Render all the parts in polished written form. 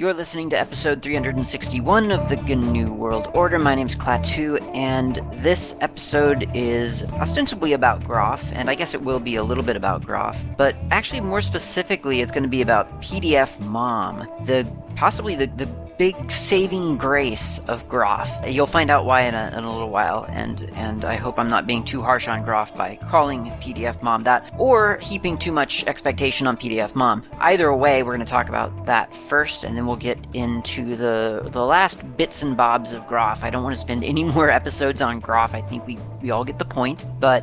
You're listening to episode 361 of the GNU World Order. My name's Klaatu, and this episode is ostensibly about Groff, and I guess it will be a little bit about Groff, but actually more specifically it's going to be about PDF Mom, possibly the big saving grace of Groff. You'll find out why in a little while, and I hope I'm not being too harsh on Groff by calling PDF Mom that, or heaping too much expectation on PDF Mom. Either way, we're going to talk about that first, and then we'll get into the last bits and bobs of Groff. I don't want to spend any more episodes on Groff. I think we all get the point, but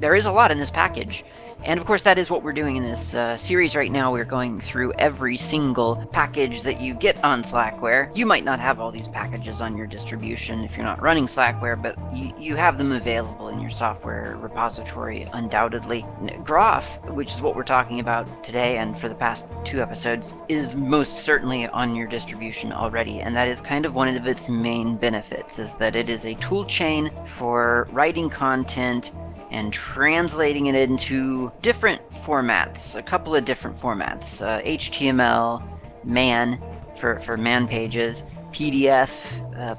there is a lot in this package. And of course, that is what we're doing in this series right now. We're going through every single package that you get on Slackware. You might not have all these packages on your distribution if you're not running Slackware, but you have them available in your software repository, undoubtedly. Groff, which is what we're talking about today and for the past two episodes, is most certainly on your distribution already, and that is kind of one of its main benefits, is that it is a tool chain for writing content and translating it into different formats, a couple of different formats, HTML, MAN for MAN pages, PDF,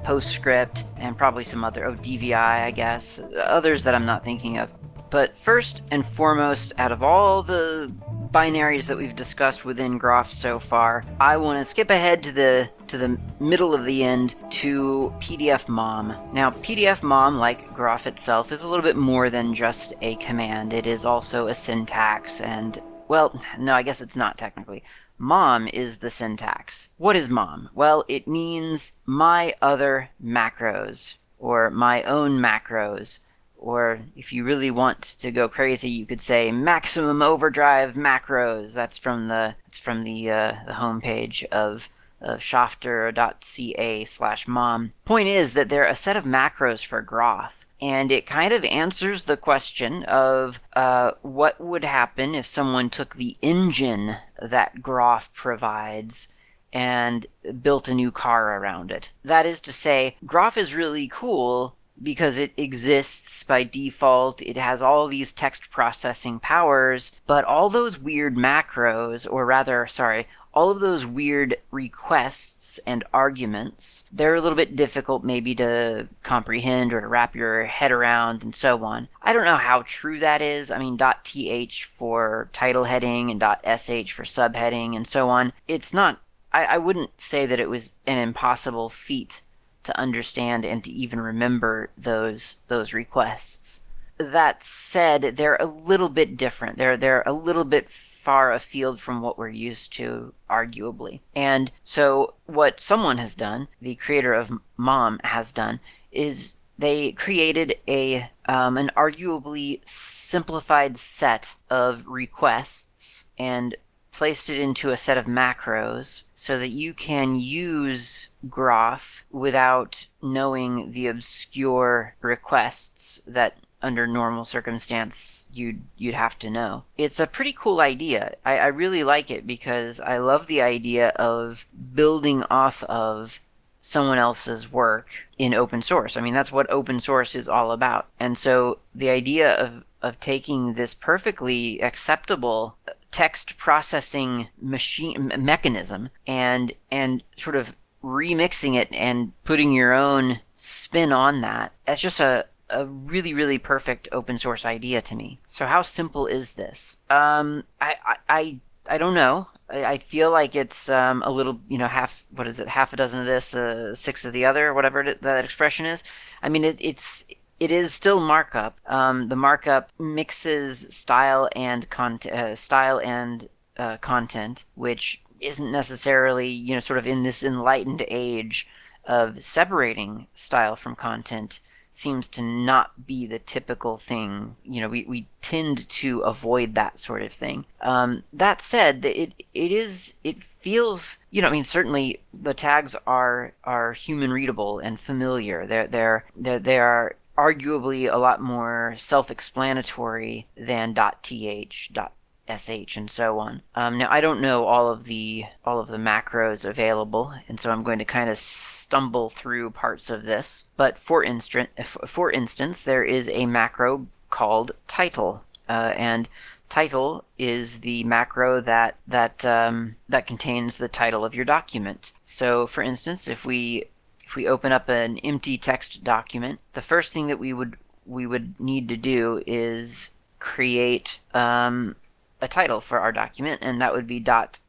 PostScript, and probably some other, DVI, I guess, others that I'm not thinking of. But first and foremost, out of all the binaries that we've discussed within Groff so far, I want to skip ahead to the middle of the end to PDF Mom. Now, PDF Mom, like Groff itself, is a little bit more than just a command. It is also a syntax, and, well, no, I guess it's not technically. Mom is the syntax. What is mom? Well, it means my other macros, or my own macros. Or if you really want to go crazy, you could say maximum overdrive macros. That's from the homepage of shafter.ca/mom. Point is that they're a set of macros for Groff, and it kind of answers the question of what would happen if someone took the engine that Groff provides and built a new car around it. That is to say, Groff is really cool because it exists by default, it has all these text processing powers, but all those weird macros, or rather, sorry, all of those weird requests and arguments, they're a little bit difficult maybe to comprehend or to wrap your head around and so on. I don't know how true that is. I mean, .th for title heading and .sh for subheading and so on. It's not, I wouldn't say that it was an impossible feat to understand and to even remember those requests. That said, they're a little bit different. They're a little bit far afield from what we're used to, arguably. And so what someone has done, the creator of Mom has done, is they created an arguably simplified set of requests and placed it into a set of macros so that you can use Groff without knowing the obscure requests that under normal circumstance you'd have to know. It's a pretty cool idea. I really like it because I love the idea of building off of someone else's work in open source. I mean, that's what open source is all about. And so the idea of taking this perfectly acceptable text processing mechanism and sort of remixing it and putting your own spin on that, that's just a really, really perfect open source idea to me. So how simple is this? I don't know. I feel like it's a little, half a dozen of this, six of the other, whatever that expression is. I mean, it is still markup. The markup mixes style and content, which isn't necessarily, sort of in this enlightened age of separating style from content, seems to not be the typical thing. We tend to avoid that sort of thing. That said, it feels, certainly the tags are human readable and familiar. They are arguably a lot more self-explanatory than .th, .sh, and so on. Now, I don't know all of the macros available, and so I'm going to kind of stumble through parts of this. But for instance, there is a macro called title, and Title is the macro that contains the title of your document. So, for instance, if we open up an empty text document, the first thing that we would need to do is create a title for our document, and that would be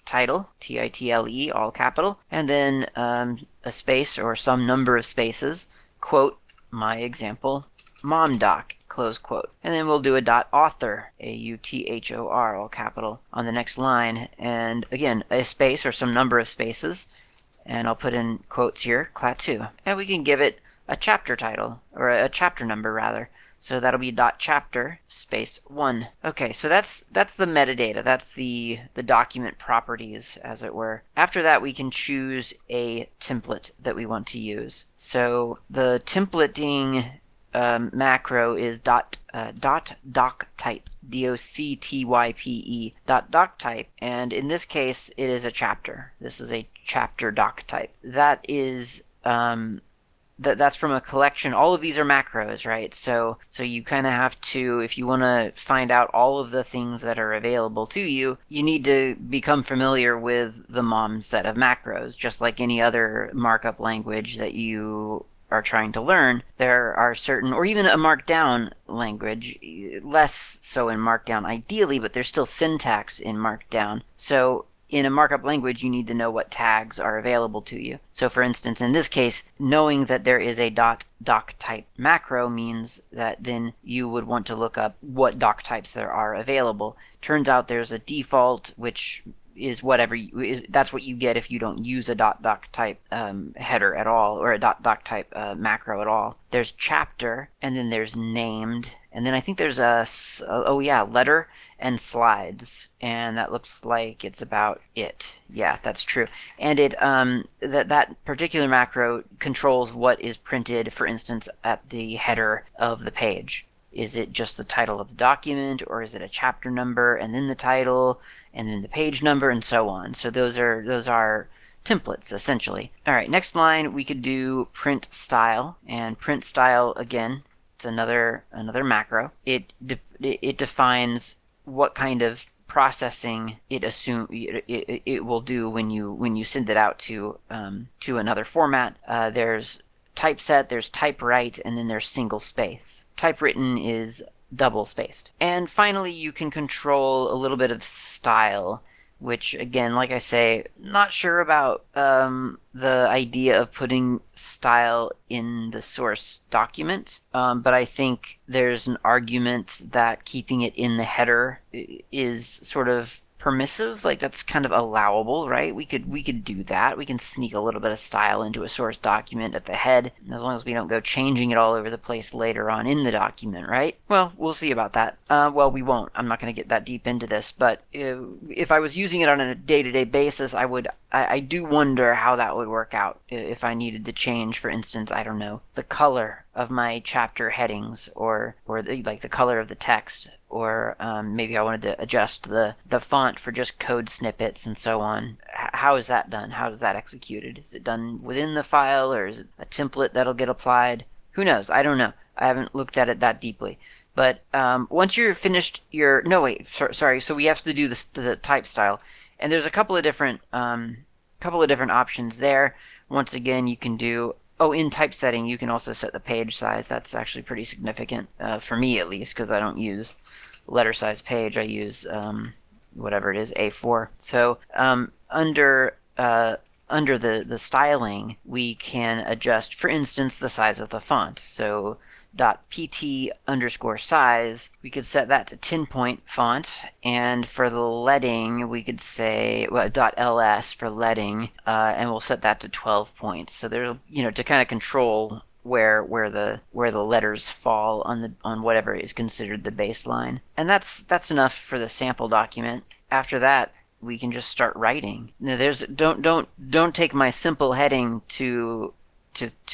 .title, T-I-T-L-E, all capital, and then a space or some number of spaces, quote, my example, MomDoc, close quote. And then we'll do a .author, A-U-T-H-O-R, all capital, on the next line, and again, a space or some number of spaces, and I'll put in quotes here, Klaatu. And we can give it a chapter title, or a chapter number rather. So that'll be .chapter space 1. Okay, so that's the metadata. That's the document properties, as it were. After that, we can choose a template that we want to use. So the templating macro is .doctype, D-O-C-T-Y-P-E, .doctype, and in this case, it is a chapter. This is a chapter doc type. That is that's from a collection. All of these are macros, right? So you kind of have to, if you want to find out all of the things that are available to you, you need to become familiar with the mom set of macros. Just like any other markup language that you are trying to learn, there are certain, or even a markdown language, less so in markdown ideally, but there's still syntax in markdown. So in a markup language, you need to know what tags are available to you. So for instance, in this case, knowing that there is a .doctype macro means that then you would want to look up what doc types there are available. Turns out there's a default, which is whatever that's what you get if you don't use a .doctype header at all, or a .doctype macro at all. There's chapter, and then there's named, and then I think there's letter and slides, and that looks like it's about it. Yeah, that's true. And it that particular macro controls what is printed, for instance, at the header of the page. Is it just the title of the document, or is it a chapter number and then the title and then the page number and so on? So those are templates, essentially. All right, next line we could do print style, and print style, again, it's another macro. It defines what kind of processing it will do when you send it out to another format. There's typeset, there's typewrite, and then there's single space. Typewritten is double spaced. And finally, you can control a little bit of style, which again, like I say, not sure about the idea of putting style in the source document, but I think there's an argument that keeping it in the header is sort of permissive, like that's kind of allowable, right? We could do that. We can sneak a little bit of style into a source document at the head, as long as we don't go changing it all over the place later on in the document, right? Well, we'll see about that. Well, we won't. I'm not going to get that deep into this, but if I was using it on a day-to-day basis, I do wonder how that would work out if I needed to change, for instance, I don't know, the color of my chapter headings, or the color of the text, or maybe I wanted to adjust the font for just code snippets and so on. How is that done? How is that executed? Is it done within the file, or is it a template that'll get applied? Who knows? I don't know. I haven't looked at it that deeply. But once you're finished your... No, wait, sorry. So we have to do the type style. And there's a couple of different options there. Once again, you can do... Oh, in typesetting, you can also set the page size. That's actually pretty significant, for me at least, because I don't use letter size page. I use whatever it is, A4. So under the styling, we can adjust, for instance, the size of the font. So .pt_size, we could set that to 10-point font, and for the letting, we could say .ls for letting, and we'll set that to 12 points. So there's, to kind of control where the letters fall on whatever is considered the baseline. And that's enough for the sample document. After that, we can just start writing. Now don't take my simple heading to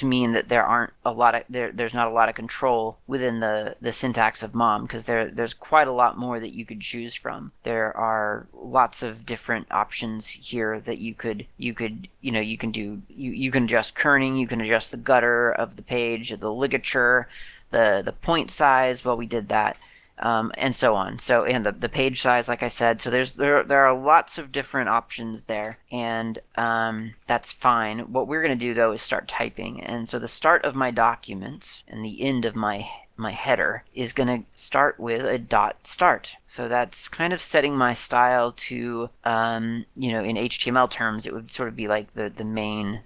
mean that there's not a lot of control within the syntax of MOM, because there's quite a lot more that you could choose from. There are lots of different options here that you can adjust kerning, you can adjust the gutter of the page, the ligature, the point size. Well, we did that. and so on. So, and the page size, like I said, so there are lots of different options there, and that's fine. What we're going to do though is start typing, and so the start of my document and the end of my header is going to start with a .start. So that's kind of setting my style to, you know, in HTML terms, it would sort of be like the main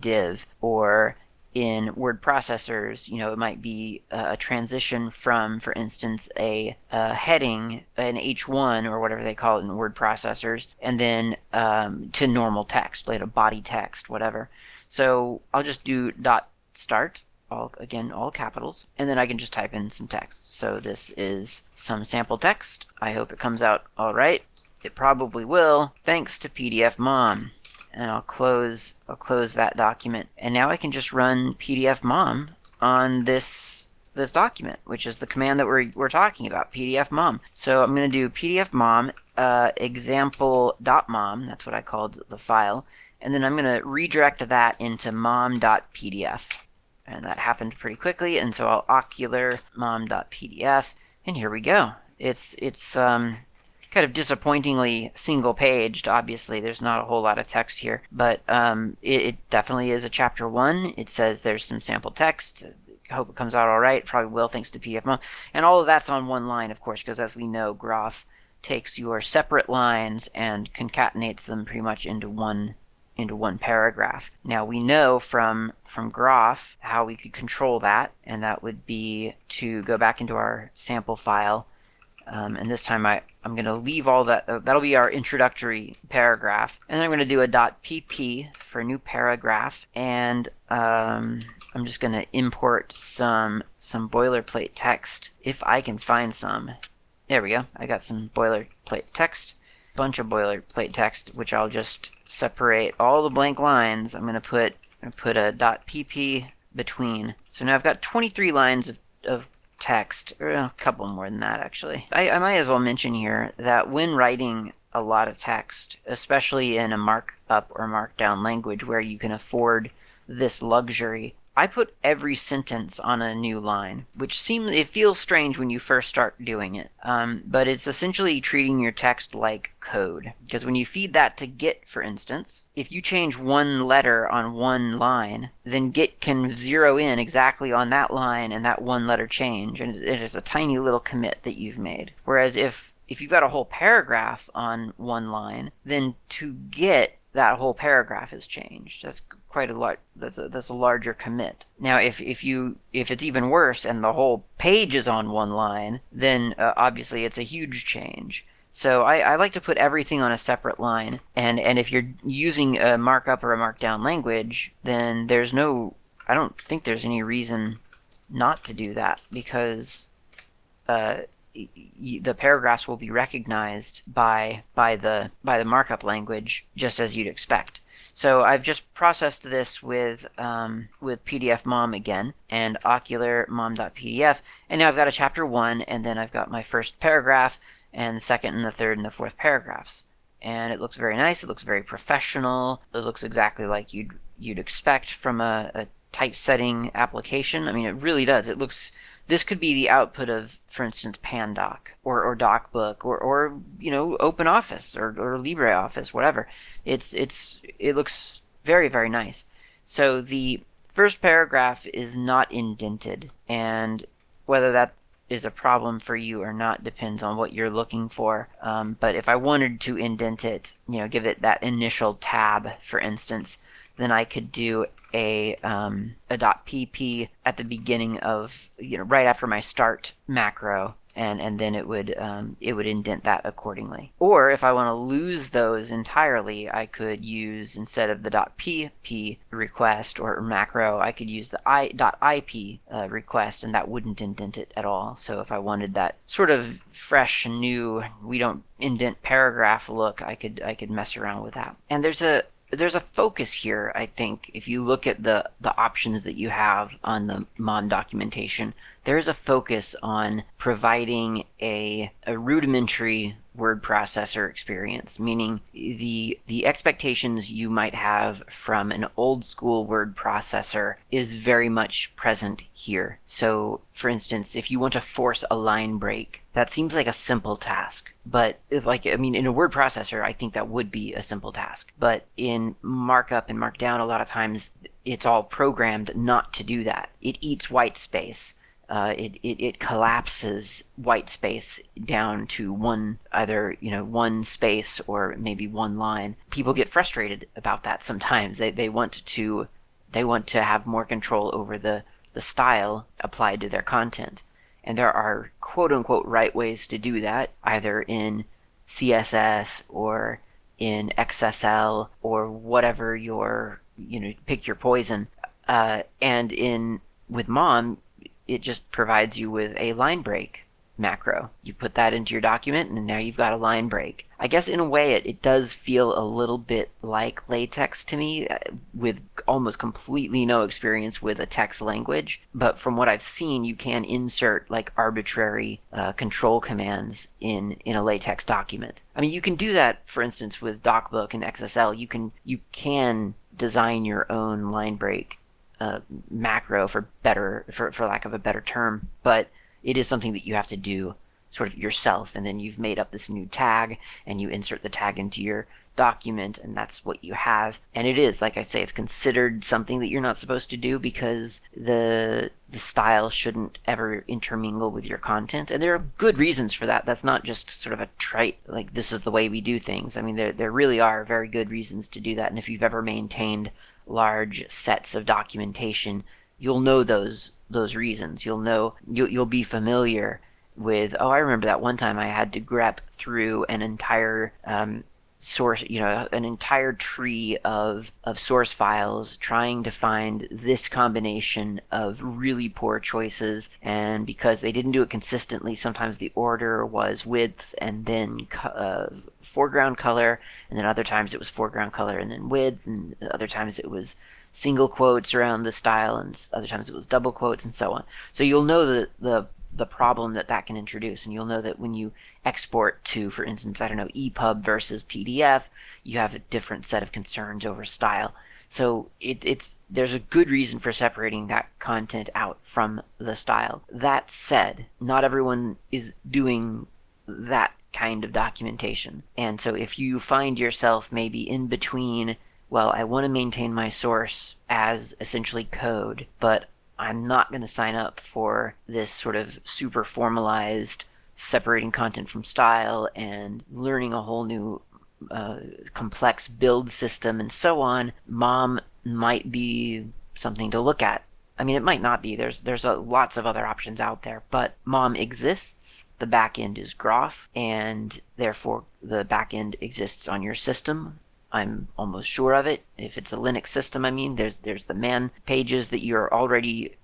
div, or in word processors, you know, it might be a transition from, for instance, a heading, an H1 or whatever they call it in word processors, and then to normal text, like a body text, whatever. So I'll just do .start. All capitals, and then I can just type in some text. So this is some sample text. I hope it comes out all right. It probably will, thanks to PDF Mom. And I'll close that document. And now I can just run PDF Mom on this document, which is the command that we're talking about, PDF Mom. So I'm going to do PDF Mom example.mom. That's what I called the file. And then I'm going to redirect that into mom.pdf. And that happened pretty quickly, and so I'll ocular mom.pdf, and here we go. It's kind of disappointingly single-paged. Obviously, there's not a whole lot of text here, but it definitely is a chapter 1. It says there's some sample text. Hope it comes out all right. Probably will, thanks to PDF Mom. And all of that's on one line, of course, because as we know, Groff takes your separate lines and concatenates them pretty much into one paragraph. Now we know from Groff how we could control that, and that would be to go back into our sample file, and this time I'm going to leave all that. That'll be our introductory paragraph, and then I'm going to do a .pp for a new paragraph, and I'm just going to import some boilerplate text if I can find some. There we go. I got some boilerplate text, bunch of boilerplate text, which I'll just separate all the blank lines. I'm going to put a .pp between. So now I've got 23 lines of text, or a couple more than that actually. I might as well mention here that when writing a lot of text, especially in a markup or markdown language where you can afford this luxury, I put every sentence on a new line, which it feels strange when you first start doing it, but it's essentially treating your text like code. Because when you feed that to Git, for instance, if you change one letter on one line, then Git can zero in exactly on that line and that one letter change, and it is a tiny little commit that you've made. Whereas if you've got a whole paragraph on one line, then to Git, that whole paragraph is changed. That's quite a lot. That's a larger commit. Now, if it's even worse and the whole page is on one line, then obviously it's a huge change. So I like to put everything on a separate line. And if you're using a markup or a markdown language, then I don't think there's any reason not to do that, because the paragraphs will be recognized by the markup language just as you'd expect. So I've just processed this with PDF Mom again and ocular mom.pdf, and now I've got a chapter 1, and then I've got my first paragraph and the second and the third and the fourth paragraphs, and it looks very nice. It looks very professional. It looks exactly like you'd expect from a typesetting application. I mean, it really does. It looks. This could be the output of, for instance, Pandoc or DocBook or you know, OpenOffice or LibreOffice, whatever. It looks very, very nice. So the first paragraph is not indented, and whether that is a problem for you or not depends on what you're looking for. But if I wanted to indent it, you know, give it that initial tab, for instance, then I could do a .pp at the beginning of, you know, right after my start macro, and then it would indent that accordingly. Or if I want to lose those entirely, I could use, instead of the .pp request or macro, I could use the .ip request, and that wouldn't indent it at all. So if I wanted that sort of fresh, new, we don't indent paragraph look, I could mess around with that. And there's a focus here, I think, if you look at the options that you have on the Mom documentation there is a focus on providing a rudimentary word processor experience, meaning the expectations you might have from an old school word processor is very much present here. So, for instance, if you want to force a line break, that seems like a simple task. But in a word processor, I think that would be a simple task. But in markup and markdown, a lot of times it's all programmed not to do that. It eats white space. It collapses white space down to one space or maybe one line. People get frustrated about that sometimes. They want to have more control over the style applied to their content. And there are quote unquote right ways to do that, either in CSS or in XSL or whatever pick your poison. With Mom, it just provides you with a line break macro. You put that into your document, and now you've got a line break. I guess in a way it does feel a little bit like LaTeX to me, with almost completely no experience with a text language. But from what I've seen, you can insert arbitrary control commands in a LaTeX document. I mean, you can do that, for instance, with DocBook and XSL. You can design your own line break macro, for lack of a better term, but it is something that you have to do sort of yourself, and then you've made up this new tag and you insert the tag into your document, and that's what you have. And it is, like I say, it's considered something that you're not supposed to do because the style shouldn't ever intermingle with your content. And there are good reasons for that. That's not just sort of a trite, this is the way we do things. I mean, there really are very good reasons to do that. And if you've ever maintained large sets of documentation, you'll know those reasons. You'll be familiar with, I remember that one time I had to grep through an entire source, an entire tree of source files, trying to find this combination of really poor choices. And because they didn't do it consistently, sometimes the order was width and then foreground color, and then other times it was foreground color and then width, and other times it was single quotes around the style, and other times it was double quotes, and so on. So you'll know the problem that can introduce. And you'll know that when you export to, for instance, EPUB versus PDF, you have a different set of concerns over style. So there's a good reason for separating that content out from the style. That said, not everyone is doing that kind of documentation. And so if you find yourself maybe in between, I want to maintain my source as essentially code, but I'm not going to sign up for this sort of super formalized separating content from style and learning a whole new complex build system and so on, Mom might be something to look at. I mean, it might not be. There's lots of other options out there, but Mom exists. The backend is Groff, and therefore the backend exists on your system. I'm almost sure of it. If it's a Linux system, there's the man pages that you already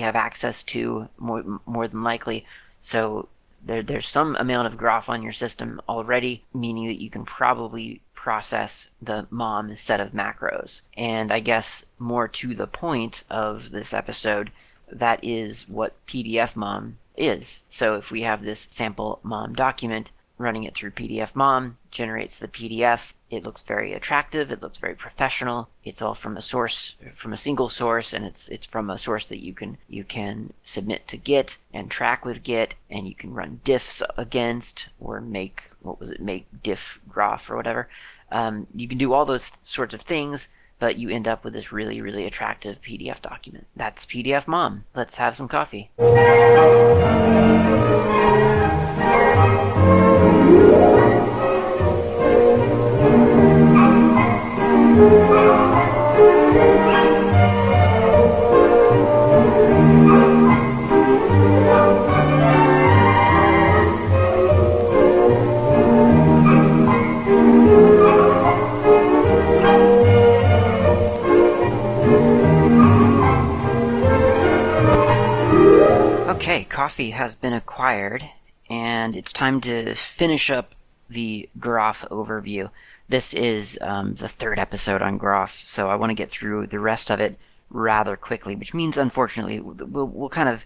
have access to more than likely. So there's some amount of Groff on your system already, meaning that you can probably process the Mom set of macros. And I guess more to the point of this episode, that is what PDF Mom is. So if we have this sample Mom document, running it through PDF Mom generates the PDF. It looks very attractive. It looks very professional. It's all from a source, from a single source, and it's from a source that you can submit to Git and track with Git, and you can run diffs against, or make diff Groff or whatever. You can do all those sorts of things, but you end up with this really, really attractive PDF document. That's PDF Mom. Let's have some coffee. Okay, coffee has been acquired, and it's time to finish up the Groff overview. This is the third episode on Groff, so I want to get through the rest of it rather quickly, which means, unfortunately, we're going to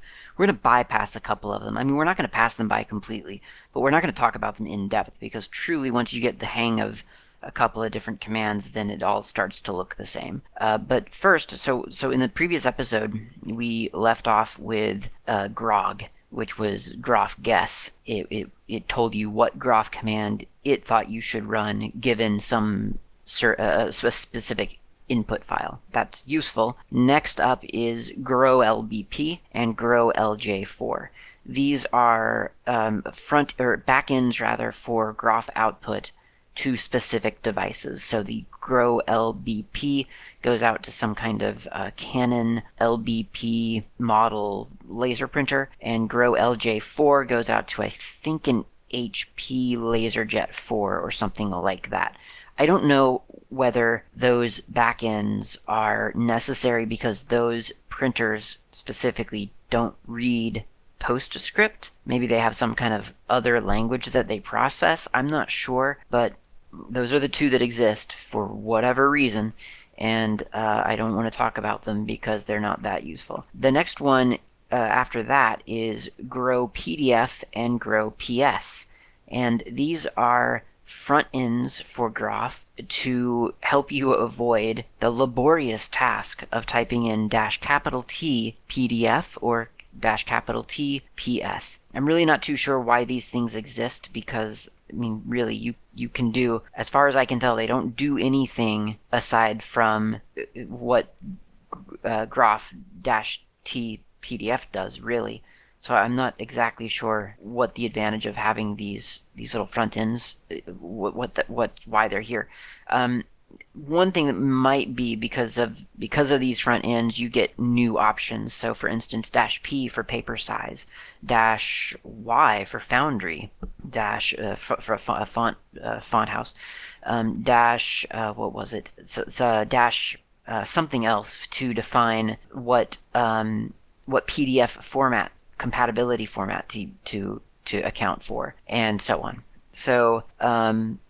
bypass a couple of them. I mean, we're not going to pass them by completely, but we're not going to talk about them in depth, because truly, once you get the hang of a couple of different commands, then it all starts to look the same. But first, so in the previous episode, we left off with grog, which was Groff guess. It told you what Groff command it thought you should run given some specific input file. That's useful. Next up is growlbp and growlj4. These are front or backends rather for Groff output to specific devices. So the growlbp goes out to some kind of Canon LBP model laser printer, and growlj4 goes out to, I think, an HP LaserJet 4 or something like that. I don't know whether those backends are necessary because those printers specifically don't read PostScript. Maybe they have some kind of other language that they process. I'm not sure, but those are the two that exist for whatever reason, and I don't want to talk about them because they're not that useful. The next one after that is growPDF and growPS, and these are front ends for Groff to help you avoid the laborious task of typing in -T PDF or -T PS. I'm really not too sure why these things exist because, I mean, really, you can do, as far as I can tell, they don't do anything aside from what Groff -T PDF does, really. So I'm not exactly sure what the advantage of having these little front ends, why they're here. One thing that might be because of these front ends, you get new options. So for instance, -P for paper size, -Y for foundry, for a font house, something else to define what PDF format compatibility format to account for, and so on. So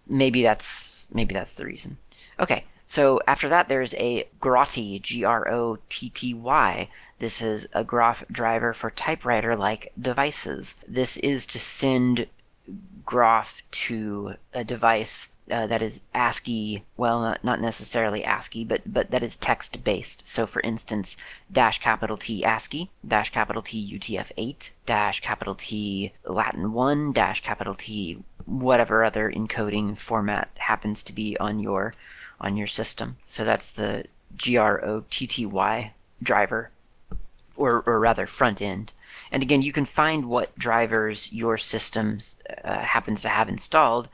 maybe that's the reason. Okay, so after that there's a grotty, grotty. This is a Groff driver for typewriter-like devices. This is to send Groff to a device that is ASCII, well, not necessarily ASCII, but that is text-based. So for instance, -T ASCII, -T UTF-8, -T Latin-1, -T whatever other encoding format happens to be on your system. So that's the grotty driver, or rather front end. And again, you can find what drivers your system happens to have installed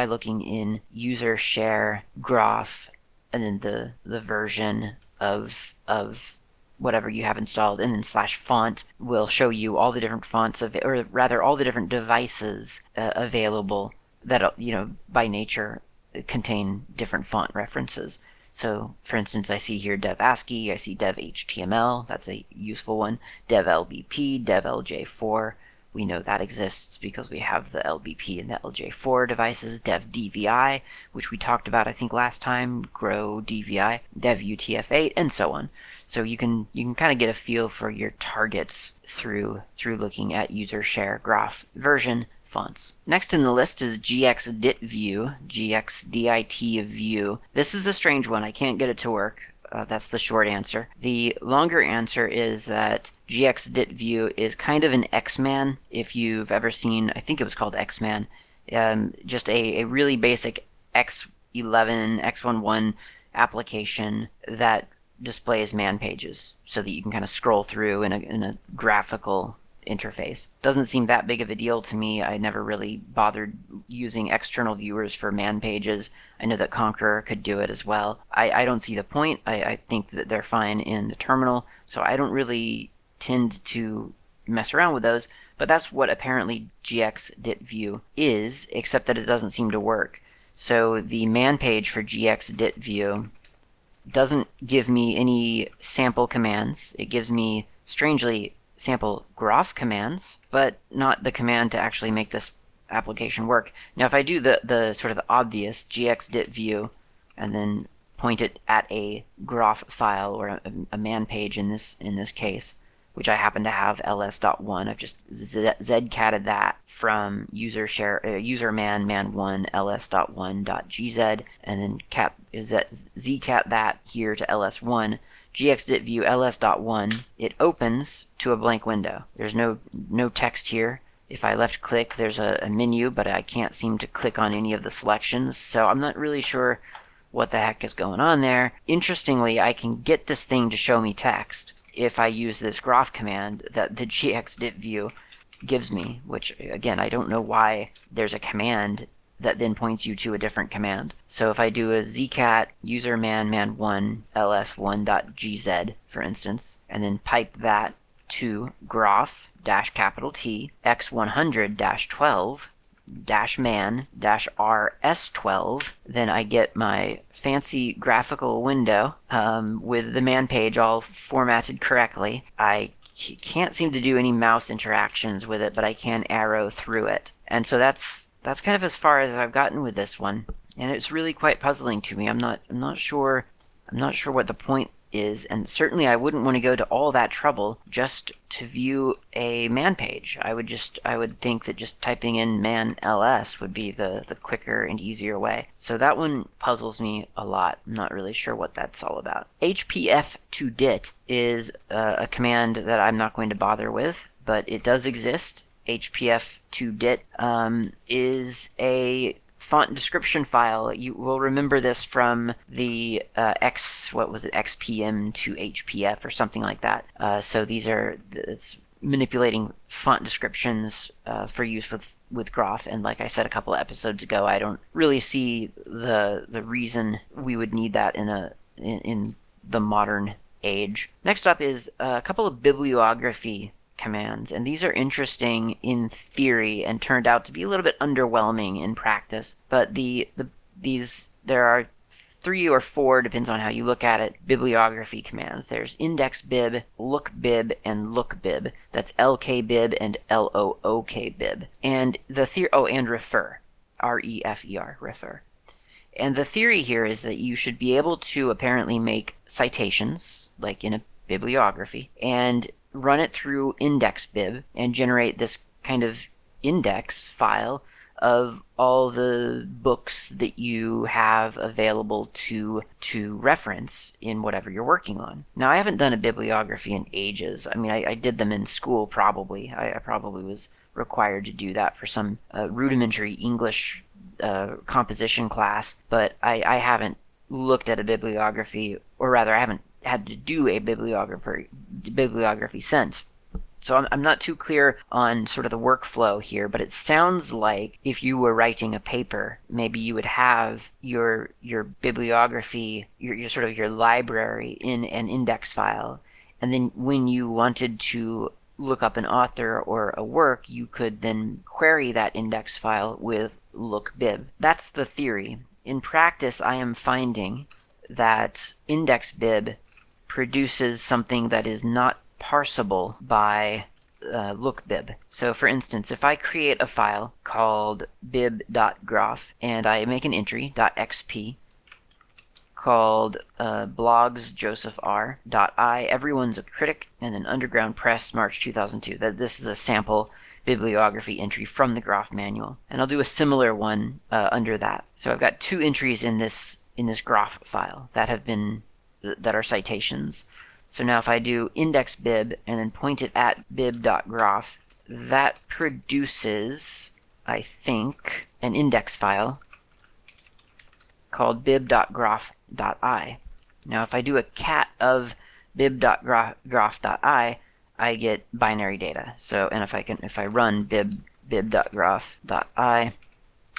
by looking in user share Groff, and then the version of whatever you have installed, and then /font will show you all the different fonts all the different devices available that, you know, by nature contain different font references. So for instance, I see here dev ASCII, I see dev HTML, that's a useful one, dev LBP, dev LJ4. We know that exists because we have the LBP and the LJ4 devices, dev DVI, which we talked about, I think, last time, grow DVI, dev UTF-8, and so on. So you can kind of get a feel for your targets through looking at user share Groff version fonts. Next in the list is GXDITView. This is a strange one. I can't get it to work. That's the short answer. The longer answer is that GXDITView is kind of an XMan, if you've ever seen, I think it was called XMan, just a really basic X11, X11 application that displays man pages so that you can kind of scroll through in a graphical interface. Doesn't seem that big of a deal to me. I never really bothered using external viewers for man pages. I know that Conqueror could do it as well. I don't see the point. I think that they're fine in the terminal, so I don't really tend to mess around with those, but that's what apparently GXDITView is, except that it doesn't seem to work. So the man page for GXDITView doesn't give me any sample commands. It gives me, strangely, sample Groff commands, but not the command to actually make this application work. Now, if I do the sort of obvious GXDITView and then point it at a Groff file or a man page in this case, which I happen to have ls.1. I've just zcatted that from user share user man1 ls.1.gz, and then cat is that zcat that here to ls1 gxditview ls.1. It opens to a blank window. There's no text here. If I left click, there's a menu, but I can't seem to click on any of the selections, so I'm not really sure what the heck is going on there. Interestingly, I can get this thing to show me text if I use this Groff command that the GXDITView gives me, which, again, I don't know why there's a command that then points you to a different command. So if I do a zcat user man1 ls1.gz, for instance, and then pipe that to Groff -T x100-12 -man -rs12, then I get my fancy graphical window with the man page all formatted correctly. I can't seem to do any mouse interactions with it, but I can arrow through it. And so that's kind of as far as I've gotten with this one, and it's really quite puzzling to me. I'm not sure what the point is, and certainly I wouldn't want to go to all that trouble just to view a man page. I would think that just typing in man ls would be the quicker and easier way. So that one puzzles me a lot. I'm not really sure what that's all about. HPF to dit is a command that I'm not going to bother with, but it does exist. HPF to dit is a font description file. You will remember this from the XPM to HPF or something like that. So these are it's manipulating font descriptions for use with Groff. And like I said a couple of episodes ago, I don't really see the reason we would need that in the modern age. Next up is a couple of bibliography commands, and these are interesting in theory and turned out to be a little bit underwhelming in practice, but there are 3 or 4, depends on how you look at it, bibliography commands. There's index bib, look bib, and look bib. That's lk bib and look bib, and and refer, refer, refer. And the theory here is that you should be able to apparently make citations like in a bibliography and run it through index bib and generate this kind of index file of all the books that you have available to reference in whatever you're working on. Now, I haven't done a bibliography in ages. I mean, I did them in school probably. I probably was required to do that for some rudimentary English composition class, but I haven't looked at a bibliography, or rather I haven't had to do a bibliography since. So I'm not too clear on sort of the workflow here, but it sounds like if you were writing a paper, maybe you would have your bibliography, your sort of your library in an index file, and then when you wanted to look up an author or a work, you could then query that index file with lookbib. That's the theory. In practice, I am finding that index bib produces something that is not parsable by lookbib. So for instance, if I create a file called bib.groff and I make an entry .xp called blogsjosephR.i, everyone's a critic, and then Underground Press, March 2002. That this is a sample bibliography entry from the Groff manual. And I'll do a similar one under that. So I've got 2 entries in this Groff file that are citations. So now if I do index bib and then point it at bib.groff, that produces, I think, an index file called bib.groff.i. Now if I do a cat of bib.groff.i, I get binary data. So, and if I run bib.groff.i,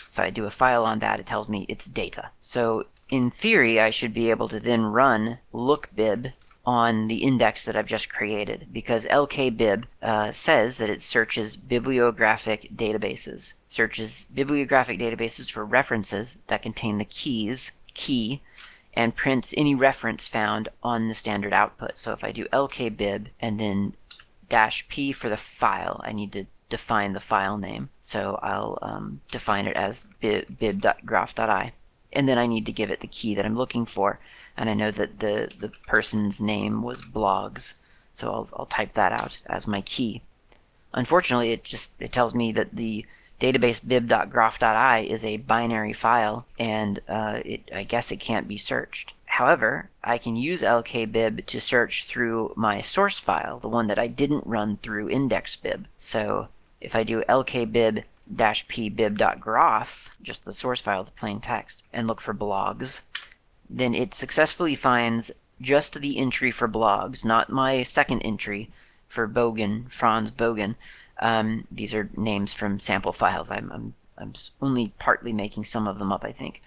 if I do a file on that, it tells me it's data. So in theory, I should be able to then run lookbib on the index that I've just created, because lkbib says that it searches bibliographic databases for references that contain the key, and prints any reference found on the standard output. So if I do lkbib and then -p for the file, I need to define the file name. So I'll define it as bib.groff.i. and then I need to give it the key that I'm looking for. And I know that the person's name was blogs, so I'll type that out as my key. Unfortunately, it tells me that the database bib.groff.i is a binary file, and I guess it can't be searched. However, I can use lkbib to search through my source file, the one that I didn't run through index.bib. So if I do lkbib-p bib.groff, just the source file, the plain text, and look for blogs, then it successfully finds just the entry for blogs, not my second entry for Bogan, Franz Bogan. These are names from sample files. I'm only partly making some of them up, I think.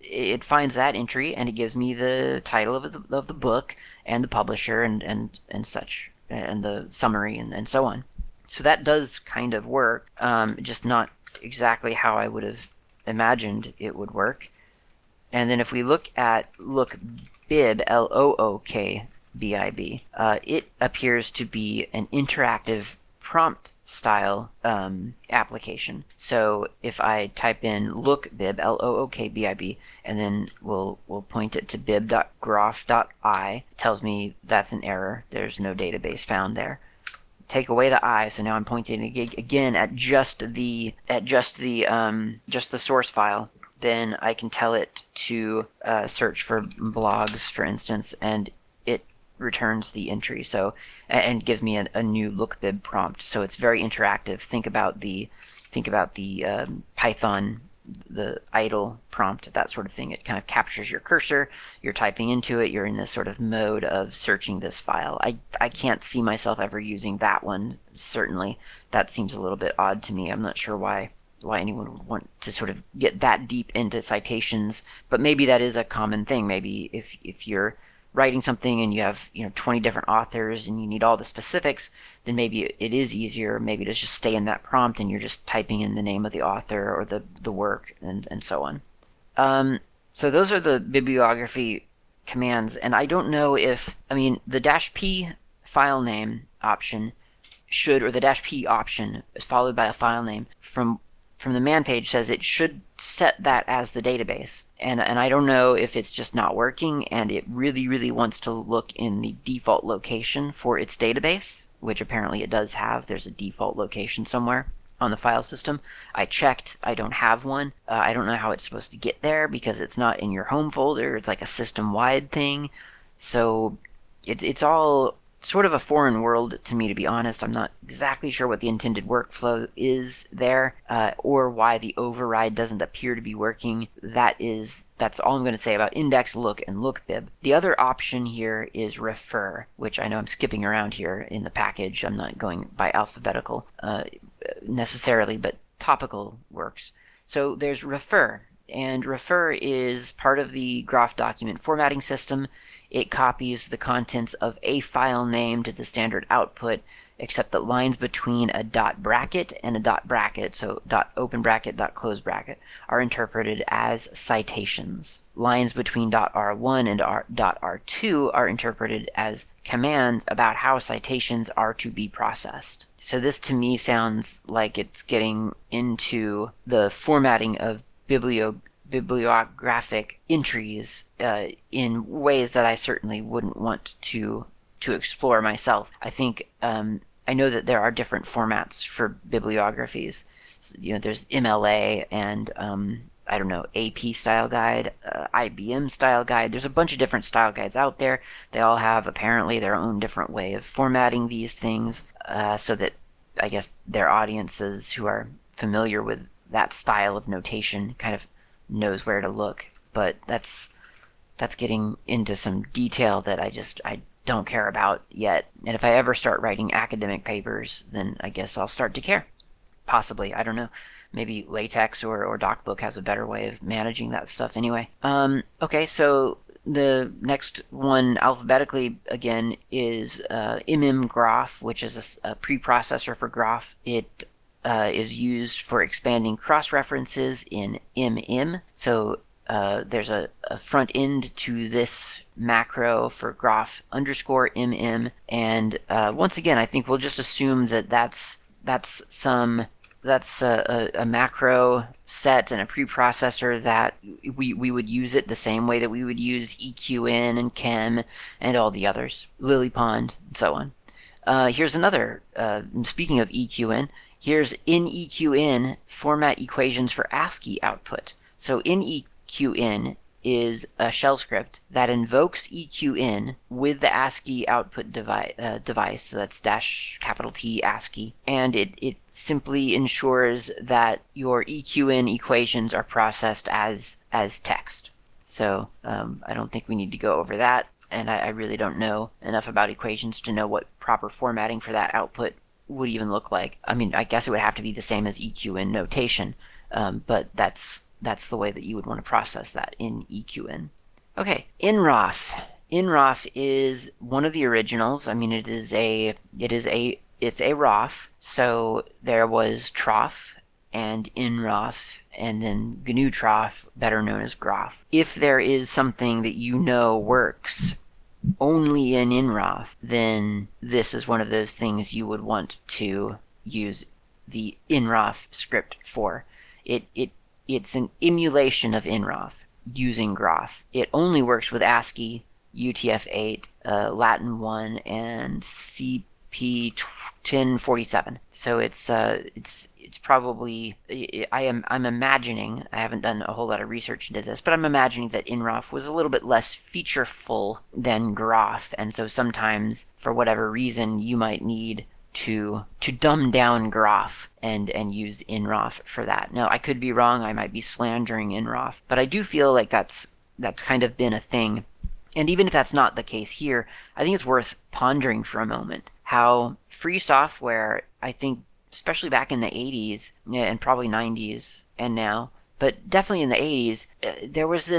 It finds that entry, and it gives me the title of the book, and the publisher, and such, and the summary, and so on. So that does kind of work, just not exactly how I would have imagined it would work. And then if we look at lookbib, lookbib, it appears to be an interactive prompt style application. So if I type in lookbib, lookbib, and then we'll point it to bib.groff.i, it tells me that's an error. There's no database found there. Take away the I, so now I'm pointing again at just the source file. Then I can tell it to search for blogs, for instance, and it returns the entry, so, and gives me a new lookbib prompt. So it's very interactive. Think about the Python, the idle prompt, that sort of thing. It kind of captures your cursor, you're typing into it, you're in this sort of mode of searching this file. I can't see myself ever using that one, certainly. That seems a little bit odd to me. I'm not sure why anyone would want to sort of get that deep into citations, but maybe that is a common thing. Maybe if you're writing something and you have 20 different authors and you need all the specifics, then maybe it is easier maybe to just stay in that prompt and you're just typing in the name of the author or the work and so on. So those are the bibliography commands, and I don't know if, the -p file name option should, or the -p option is followed by a file name from the man page says it should set that as the database. And I don't know if it's just not working and it really, really wants to look in the default location for its database, which apparently it does have. There's a default location somewhere on the file system. I checked. I don't have one. I don't know how it's supposed to get there because it's not in your home folder. It's like a system-wide thing. So it's all sort of a foreign world to me, to be honest. I'm not exactly sure what the intended workflow is there, or why the override doesn't appear to be working. That's all I'm going to say about index, look, and lookbib. The other option here is refer, which I know I'm skipping around here in the package. I'm not going by alphabetical necessarily, but topical works. So there's refer, and refer is part of the Groff document formatting system. It copies the contents of a file name to the standard output, except that lines between a dot bracket and a dot bracket, so dot open bracket, dot close bracket, are interpreted as citations. Lines between dot R1 and dot R2 are interpreted as commands about how citations are to be processed. So this to me sounds like it's getting into the formatting of bibliographic entries in ways that I certainly wouldn't want to explore myself. I think I know that there are different formats for bibliographies. So, there's MLA and I don't know, AP style guide, IBM style guide. There's a bunch of different style guides out there. They all have apparently their own different way of formatting these things, so that I guess their audiences who are familiar with that style of notation kind of knows where to look. But that's getting into some detail that I don't care about yet. And if I ever start writing academic papers, then I guess I'll start to care. Possibly, I don't know. Maybe LaTeX or DocBook has a better way of managing that stuff anyway. Okay, so the next one alphabetically again is mmgroff, which is a preprocessor for Groff. It is used for expanding cross-references in MM. So there's a front end to this macro for Groff _MM. And once again, I think we'll just assume that that's a macro sets and a preprocessor that we would use it the same way that we would use EQN and Chem and all the others, LilyPond and so on. Here's another, speaking of EQN, here's in EQN format equations for ASCII output. So in EQN is a shell script that invokes EQN with the ASCII output device, so that's --T ASCII, and it simply ensures that your EQN equations are processed as text. So I don't think we need to go over that, and I really don't know enough about equations to know what proper formatting for that output would even look like. I mean, I guess it would have to be the same as EQN notation, but that's the way that you would want to process that in EQN. Okay, nroff. Nroff is one of the originals. I mean, it's a roff. So there was troff and nroff, and then GNU troff, better known as Groff. If there is something that you know works only in nroff, then this is one of those things you would want to use the nroff script for. It's an emulation of nroff using Groff. It only works with ASCII, UTF-8, Latin 1, and CP 1047. So it's probably, I'm imagining, I haven't done a whole lot of research into this, but I'm imagining that nroff was a little bit less featureful than Groff, and so sometimes for whatever reason you might need to dumb down Groff and use nroff for that. Now, I could be wrong, I might be slandering nroff, but I do feel like that's kind of been a thing. And even if that's not the case here, I think it's worth pondering for a moment how free software, I think, especially back in the 80s and probably 90s and now, but definitely in the 80s, there was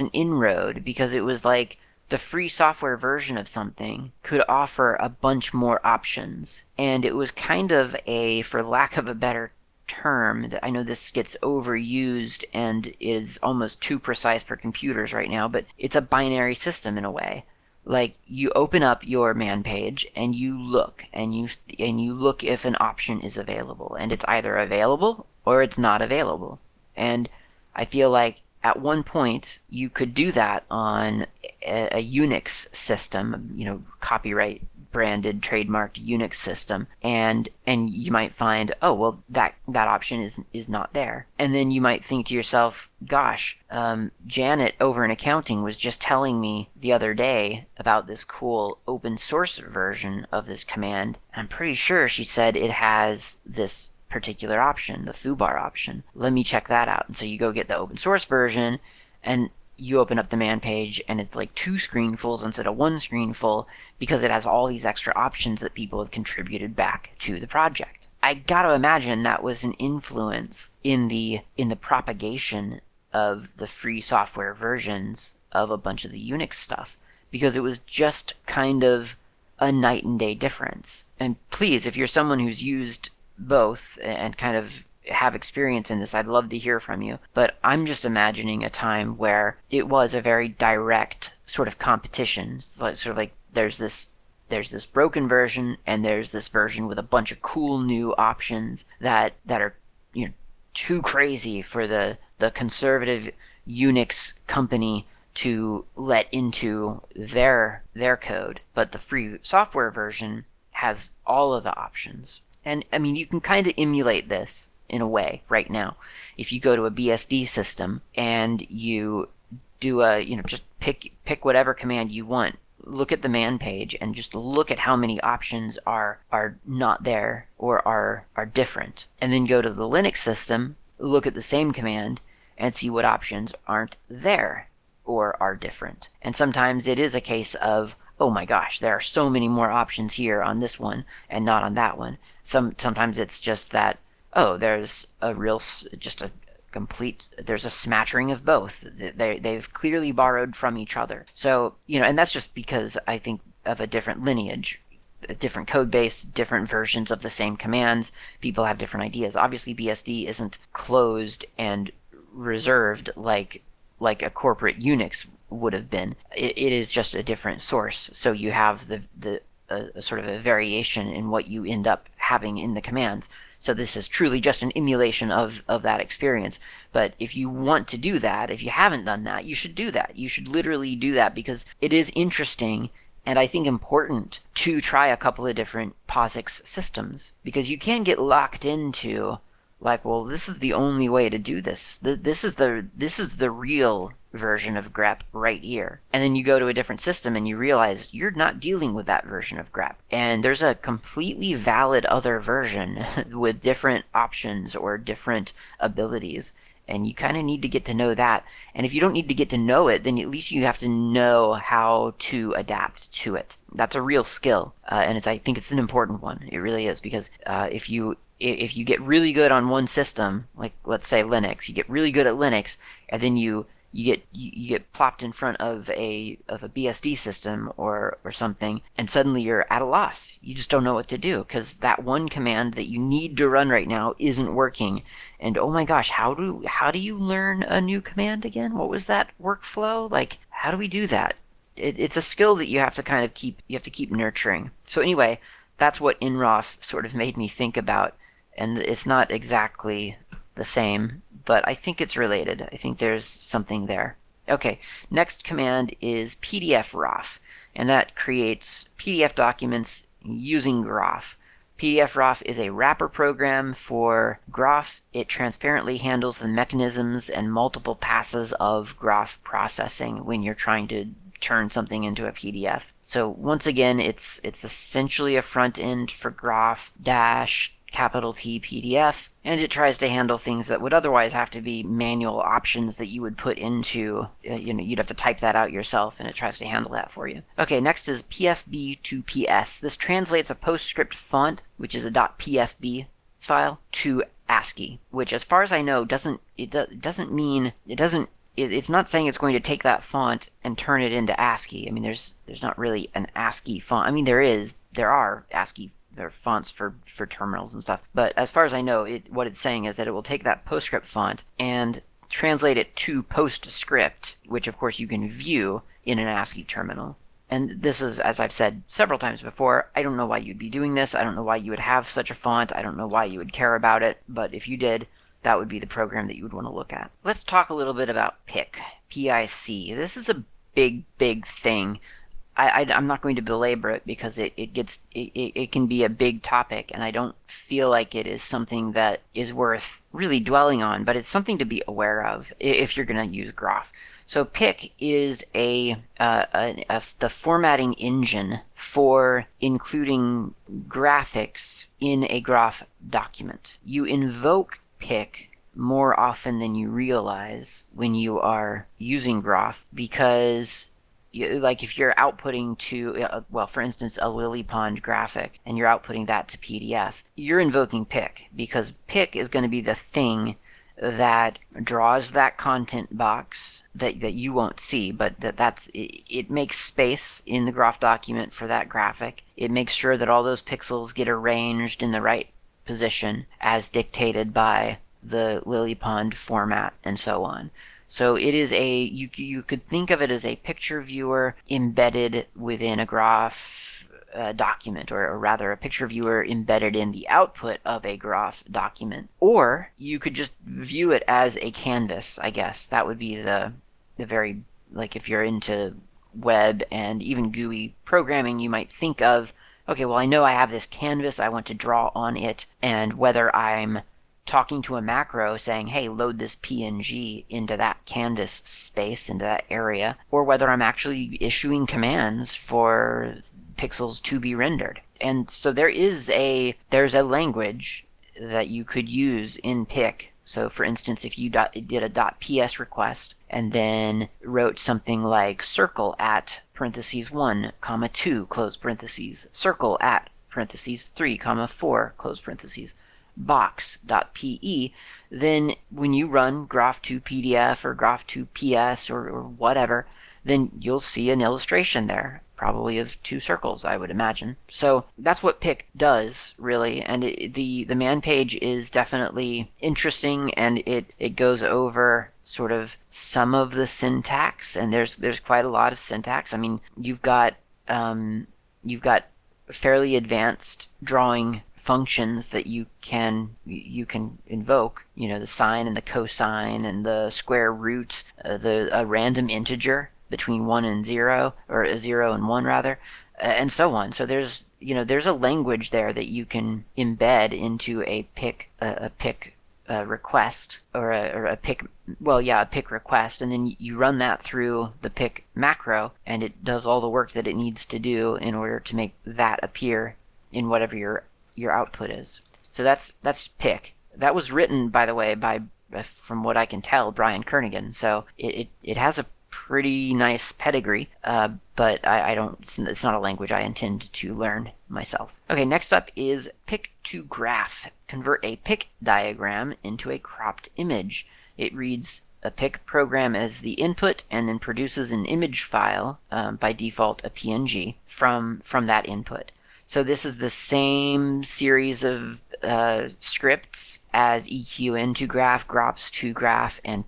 an inroad, because it was like the free software version of something could offer a bunch more options. And it was kind of a, for lack of a better term, that I know this gets overused and is almost too precise for computers right now, but it's a binary system in a way. Like, you open up your man page and you look, and you look if an option is available, and it's either available or it's not available. And I feel like at one point, you could do that on a Unix system, you know, copyright branded, trademarked Unix system, and you might find, oh, well, that option is not there. And then you might think to yourself, gosh, Janet over in accounting was just telling me the other day about this cool open source version of this command. I'm pretty sure she said it has this particular option, the foobar option. Let me check that out. And so you go get the open source version, and you open up the man page, and it's like 2 screenfuls instead of 1 screenful, because it has all these extra options that people have contributed back to the project. I got to imagine that was an influence in the propagation of the free software versions of a bunch of the Unix stuff, because it was just kind of a night and day difference. And please, if you're someone who's used both and kind of have experience in this, I'd love to hear from you. But I'm just imagining a time where it was a very direct sort of competition. Sort of like there's this broken version, and there's this version with a bunch of cool new options that are, you know, too crazy for the conservative Unix company to let into their code. But the free software version has all of the options. And, I mean, you can kind of emulate this in a way right now. If you go to a BSD system and you do just pick whatever command you want, look at the man page and just look at how many options are not there or are different. And then go to the Linux system, look at the same command, and see what options aren't there or are different. And sometimes it is a case of, oh my gosh, there are so many more options here on this one and not on that one. Sometimes it's just that, oh, there's there's a smattering of both. They've clearly borrowed from each other. So, you know, and that's just because I think of a different lineage, a different code base, different versions of the same commands. People have different ideas. Obviously, BSD isn't closed and reserved like a corporate Unix would have been. It is just a different source. So you have the a sort of a variation in what you end up having in the commands. So this is truly just an emulation of that experience. But if you want to do that, if you haven't done that, you should do that. You should literally do that, because it is interesting and I think important to try a couple of different POSIX systems, because you can get locked into like, well, this is the only way to do this. This is the real version of grep right here. And then you go to a different system and you realize you're not dealing with that version of grep. And there's a completely valid other version with different options or different abilities. And you kind of need to get to know that. And if you don't need to get to know it, then at least you have to know how to adapt to it. That's a real skill. And I think it's an important one. It really is, because if you get really good on one system, like let's say Linux, you get really good at Linux, and then you get plopped in front of a BSD system or something, and suddenly you're at a loss. You just don't know what to do, because that one command that you need to run right now isn't working. And oh my gosh, how do you learn a new command again? What was that workflow? Like, how do we do that? It's a skill that you have to kind of keep nurturing. So anyway, that's what nroff sort of made me think about, and it's not exactly the same, but I think it's related. I think there's something there. Okay, next command is pdfroff, and that creates PDF documents using Groff. pdfroff is a wrapper program for Groff. It transparently handles the mechanisms and multiple passes of Groff processing when you're trying to turn something into a PDF. So once again, it's essentially a front end for Groff --T PDF, and it tries to handle things that would otherwise have to be manual options that you would put into, you'd have to type that out yourself, and it tries to handle that for you. Okay, next is PFB to PS. This translates a PostScript font, which is a .pfb file, to ASCII, which as far as I know it's not saying it's going to take that font and turn it into ASCII. I mean, there's not really an ASCII font. I mean, there are ASCII fonts for terminals and stuff. But as far as I know, what it's saying is that it will take that PostScript font and translate it to PostScript, which of course you can view in an ASCII terminal. And this is, as I've said several times before, I don't know why you'd be doing this. I don't know why you would have such a font. I don't know why you would care about it. But if you did, that would be the program that you would want to look at. Let's talk a little bit about PIC, P-I-C. This is a big, big thing. I'm not going to belabor it, because it can be a big topic, and I don't feel like it is something that is worth really dwelling on, but it's something to be aware of if you're going to use Groff. So PIC is the formatting engine for including graphics in a Groff document. You invoke PIC more often than you realize when you are using Groff, because like if you're outputting to, for instance, a LilyPond graphic, and you're outputting that to PDF, you're invoking PIC, because PIC is going to be the thing that draws that content box that you won't see, but it makes space in the Groff document for that graphic. It makes sure that all those pixels get arranged in the right position as dictated by the LilyPond format and so on. So it is you could think of it as a picture viewer embedded within a Groff document, or rather a picture viewer embedded in the output of a Groff document. Or you could just view it as a canvas, I guess. That would be the very, like if you're into web and even GUI programming, you might think of, okay, well, I know I have this canvas, I want to draw on it, and whether I'm talking to a macro saying, hey, load this PNG into that canvas space, into that area, or whether I'm actually issuing commands for pixels to be rendered. And so there's a language that you could use in PIC. So for instance, if you did a .ps request and then wrote something like circle at (1, 2) (2), circle at (3, 4) (4) box.pe, then when you run Groff to PDF or Groff to PS or whatever, then you'll see an illustration there, probably of two circles, I would imagine. So that's what PIC does, really, and the man page is definitely interesting, and it goes over sort of some of the syntax, and there's quite a lot of syntax. I mean, you've got fairly advanced drawing functions that you can invoke, you know, the sine and the cosine and the square root, a random integer between 1 and 0, or 0 and 1 rather, and so on. So there's, you know, there's a language there that you can embed into a PIC request, or a PIC, a PIC request, and then you run that through the PIC macro, and it does all the work that it needs to do in order to make that appear in whatever your output is. So that's PIC. That was written, by the way, by, from what I can tell, Brian Kernighan. So it has a pretty nice pedigree, but I don't. It's not a language I intend to learn myself. Okay, next up is PIC to graph. Convert a PIC diagram into a cropped image. It reads a PIC program as the input and then produces an image file, by default a PNG, from that input. So this is the same series of scripts as EQN to graph, grops to graph, and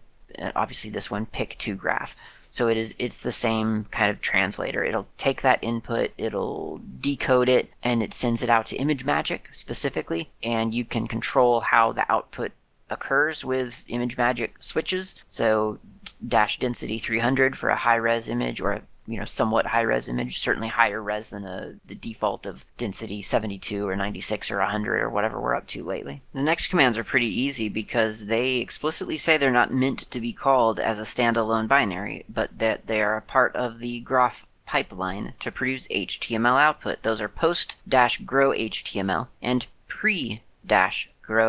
obviously this one PIC to graph. So it's the same kind of translator. It'll take that input, it'll decode it, and it sends it out to ImageMagick specifically, and you can control how the output occurs with ImageMagick switches. So -density 300 for a high-res image, or a, you know, somewhat high-res image, certainly higher res than the default of density 72 or 96 or 100 or whatever we're up to lately. The next commands are pretty easy because they explicitly say they're not meant to be called as a standalone binary, but that they are a part of the Groff pipeline to produce HTML output. Those are post-grow HTML and pre-grow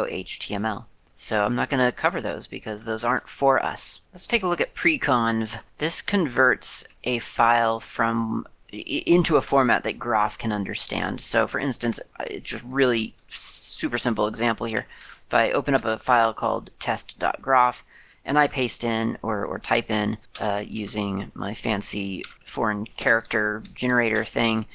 HTML. So I'm not going to cover those because those aren't for us. Let's take a look at preconv. This converts a file into a format that Groff can understand. So for instance, it's just really super simple example here. If I open up a file called test.groff and I paste in or type in using my fancy foreign character generator thing,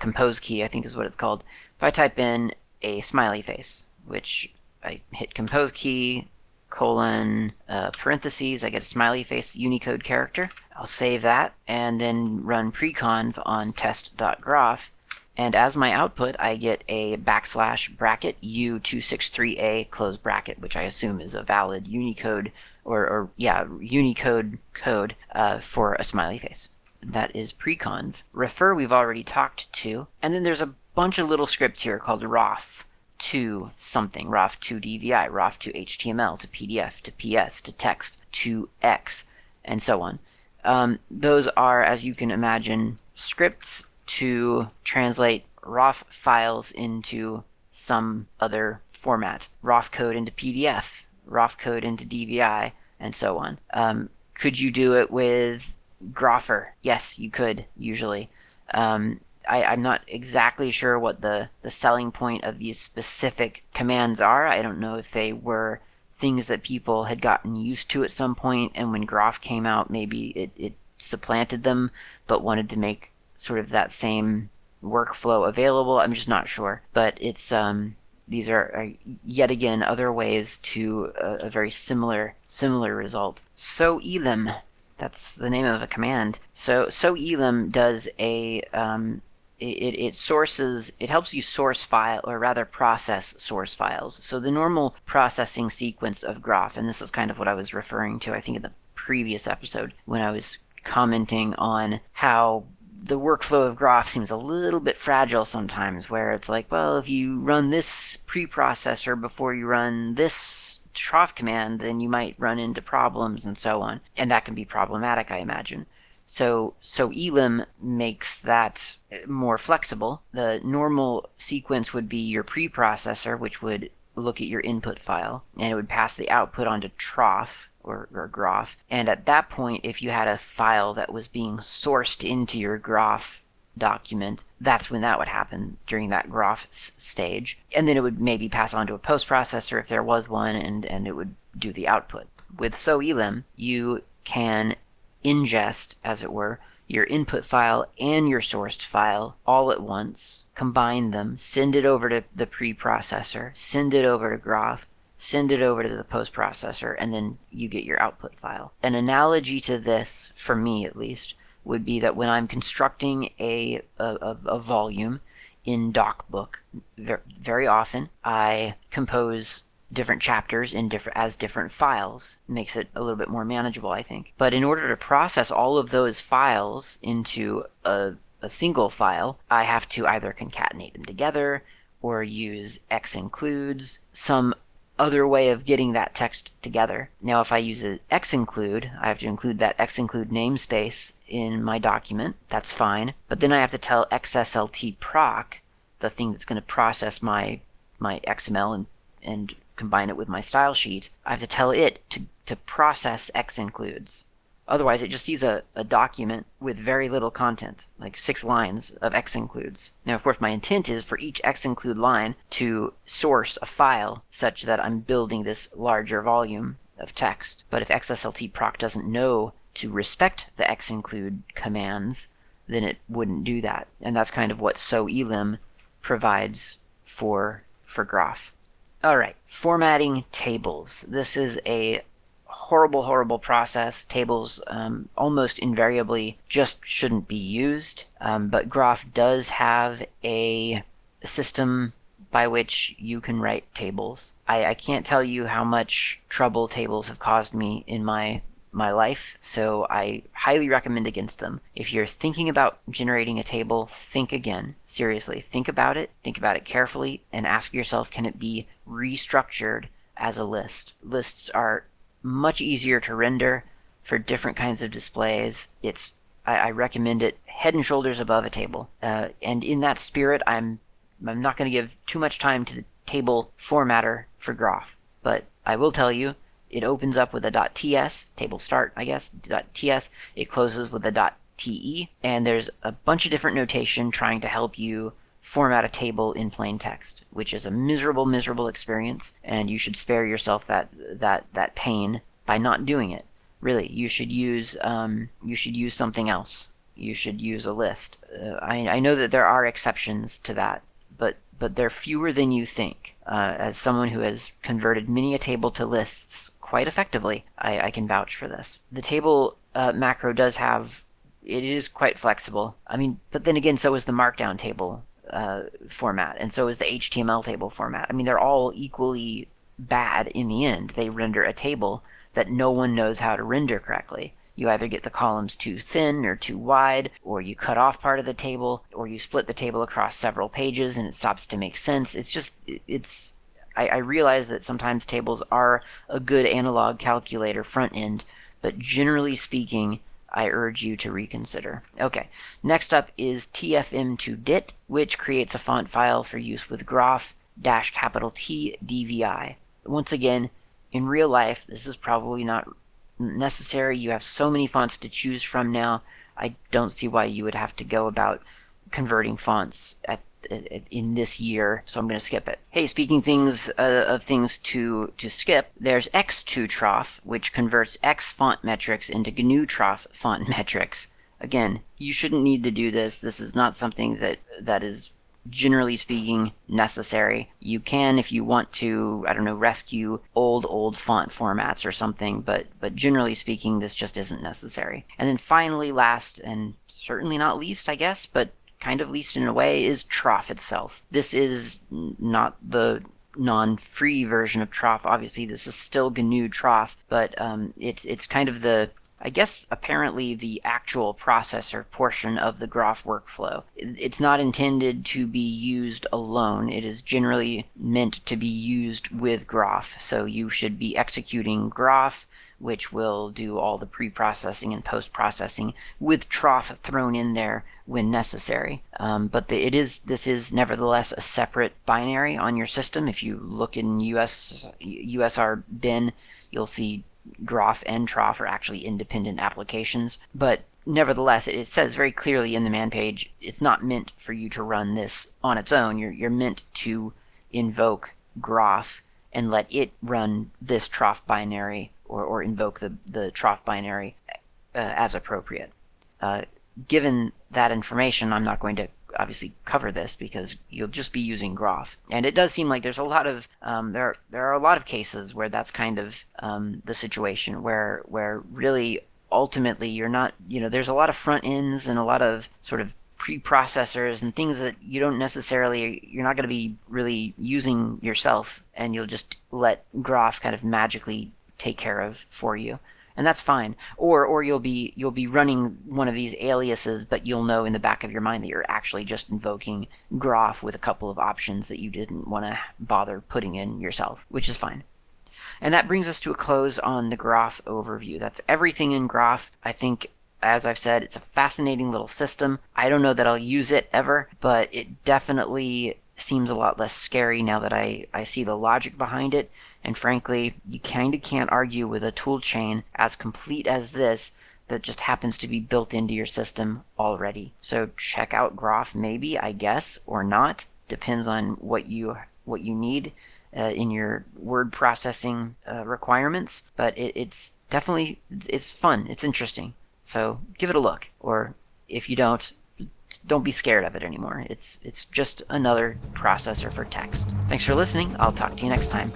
compose key I think is what it's called. If I type in a smiley face, which I hit compose key, colon, parentheses, I get a smiley face Unicode character. I'll save that and then run preconv on test.groff. And as my output, I get a / bracket U263A close bracket, which I assume is a valid Unicode Unicode code for a smiley face. That is preconv. Refer we've already talked to. And then there's a bunch of little scripts here called roff to something, roff to DVI, roff to HTML, to PDF, to PS, to text, to X, and so on. Those are, as you can imagine, scripts to translate roff files into some other format, roff code into PDF, roff code into DVI, and so on. Could you do it with Groffer? Yes, you could, usually. I'm not exactly sure what the selling point of these specific commands are. I don't know if they were things that people had gotten used to at some point, and when Groff came out, maybe it supplanted them, but wanted to make sort of that same workflow available. I'm just not sure. But it's these are yet again other ways to a very similar result. Soelim, that's the name of a command. So soelim does a It helps you source file, or rather process source files. So the normal processing sequence of Groff, and this is kind of what I was referring to, I think, in the previous episode when I was commenting on how the workflow of Groff seems a little bit fragile sometimes, where it's like, well, if you run this preprocessor before you run this troff command, then you might run into problems and so on. And that can be problematic, I imagine. So soelim makes that more flexible. The normal sequence would be your preprocessor, which would look at your input file, and it would pass the output onto troff or Groff. And at that point, if you had a file that was being sourced into your Groff document, that's when that would happen, during that Groff stage. And then it would maybe pass on to a post-processor if there was one, and it would do the output. With soelim, you can ingest, as it were, your input file and your sourced file all at once, combine them, send it over to the preprocessor, send it over to Groff, send it over to the post-processor, and then you get your output file. An analogy to this, for me at least, would be that when I'm constructing a volume, in DocBook. Very often I compose different chapters in different files. Makes it a little bit more manageable, I think. But in order to process all of those files into a single file, I have to either concatenate them together or use xincludes, some other way of getting that text together. Now, if I use an xinclude, I have to include that xinclude namespace in my document. That's fine. But then I have to tell xsltproc, the thing that's going to process my XML and combine it with my style sheet, I have to tell it to process xincludes. Otherwise, it just sees a document with very little content, like 6 lines of xincludes. Now, of course, my intent is for each xinclude line to source a file such that I'm building this larger volume of text. But if xsltproc doesn't know to respect the xinclude commands, then it wouldn't do that. And that's kind of what soelim provides for Groff. All right, formatting tables. This is a horrible, horrible process. Tables almost invariably just shouldn't be used, but Groff does have a system by which you can write tables. I can't tell you how much trouble tables have caused me in my life, so I highly recommend against them. If you're thinking about generating a table, think again. Seriously, think about it carefully, and ask yourself, can it be restructured as a list? Lists are much easier to render for different kinds of displays. I recommend it head and shoulders above a table. And in that spirit, I'm not going to give too much time to the table formatter for Groff, but I will tell you, it opens up with a .ts, table start, I guess, .ts. It closes with a .te, and there's a bunch of different notation trying to help you format a table in plain text, which is a miserable, miserable experience, and you should spare yourself that pain by not doing it. Really, you should use something else. You should use a list. I know that there are exceptions to that, but they're fewer than you think. As someone who has converted many a table to lists quite effectively, I can vouch for this. The table macro does have, it is quite flexible. I mean, but then again, so is the markdown table format, and so is the HTML table format. I mean, they're all equally bad in the end. They render a table that no one knows how to render correctly. You either get the columns too thin or too wide, or you cut off part of the table, or you split the table across several pages and it stops to make sense. It's just, I realize that sometimes tables are a good analog calculator front end, but generally speaking, I urge you to reconsider. Okay, next up is tfm2dit, which creates a font file for use with Groff -T DVI. Once again, in real life, this is probably not necessary. You have so many fonts to choose from now. I don't see why you would have to go about converting fonts in this year, so I'm going to skip it. Hey, speaking of things to skip, there's X2 troff, which converts X font metrics into GNU troff font metrics. Again, you shouldn't need to do this. This is not something that is, generally speaking, necessary. You can, if you want to, I don't know, rescue old font formats or something, but generally speaking, this just isn't necessary. And then finally, last and certainly not least, I guess, but kind of least in a way, is troff itself. This is not the non-free version of troff. Obviously, this is still GNU troff, but it's kind of the, I guess, apparently the actual processor portion of the Groff workflow. It's not intended to be used alone. It is generally meant to be used with Groff. So you should be executing Groff, which will do all the pre-processing and post-processing, with troff thrown in there when necessary. But this is nevertheless a separate binary on your system. If you look in USR bin, you'll see Groff and troff are actually independent applications. But nevertheless, it says very clearly in the man page, it's not meant for you to run this on its own. You're meant to invoke Groff and let it run this troff binary, or invoke the troff binary as appropriate. Given that information, I'm not going to obviously cover this because you'll just be using Groff. And it does seem like there's a lot of, there are a lot of cases where that's kind of the situation where really ultimately you're not, there's a lot of front ends and a lot of sort of preprocessors and things that you don't necessarily, you're not going to be really using yourself, and you'll just let Groff kind of magically take care of for you. And that's fine. Or you'll be running one of these aliases, but you'll know in the back of your mind that you're actually just invoking Groff with a couple of options that you didn't want to bother putting in yourself, which is fine. And that brings us to a close on the Groff overview. That's everything in Groff. I think, as I've said, it's a fascinating little system. I don't know that I'll use it ever, but it definitely seems a lot less scary now that I see the logic behind it. And frankly, you kind of can't argue with a tool chain as complete as this that just happens to be built into your system already. So check out Groff, maybe, I guess, or not. Depends on what you need in your word processing requirements. But it's definitely, it's fun. It's interesting. So give it a look. Or if you don't be scared of it anymore. It's just another processor for text. Thanks for listening. I'll talk to you next time.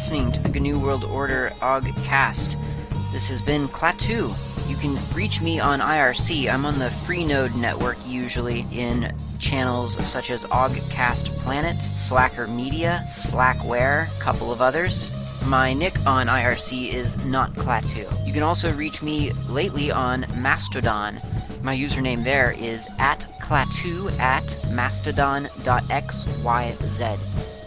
Listening to the GNU World Order Ogcast. This has been Klaatu. You can reach me on IRC. I'm on the FreeNode network, usually in channels such as Ogcast Planet, Slacker Media, Slackware, a couple of others. My nick on IRC is not Klaatu. You can also reach me lately on Mastodon. My username there is @klaatu@mastodon.xyz. Of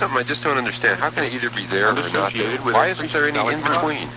Something I just don't understand. How can it either be there or not? Why isn't there any in between?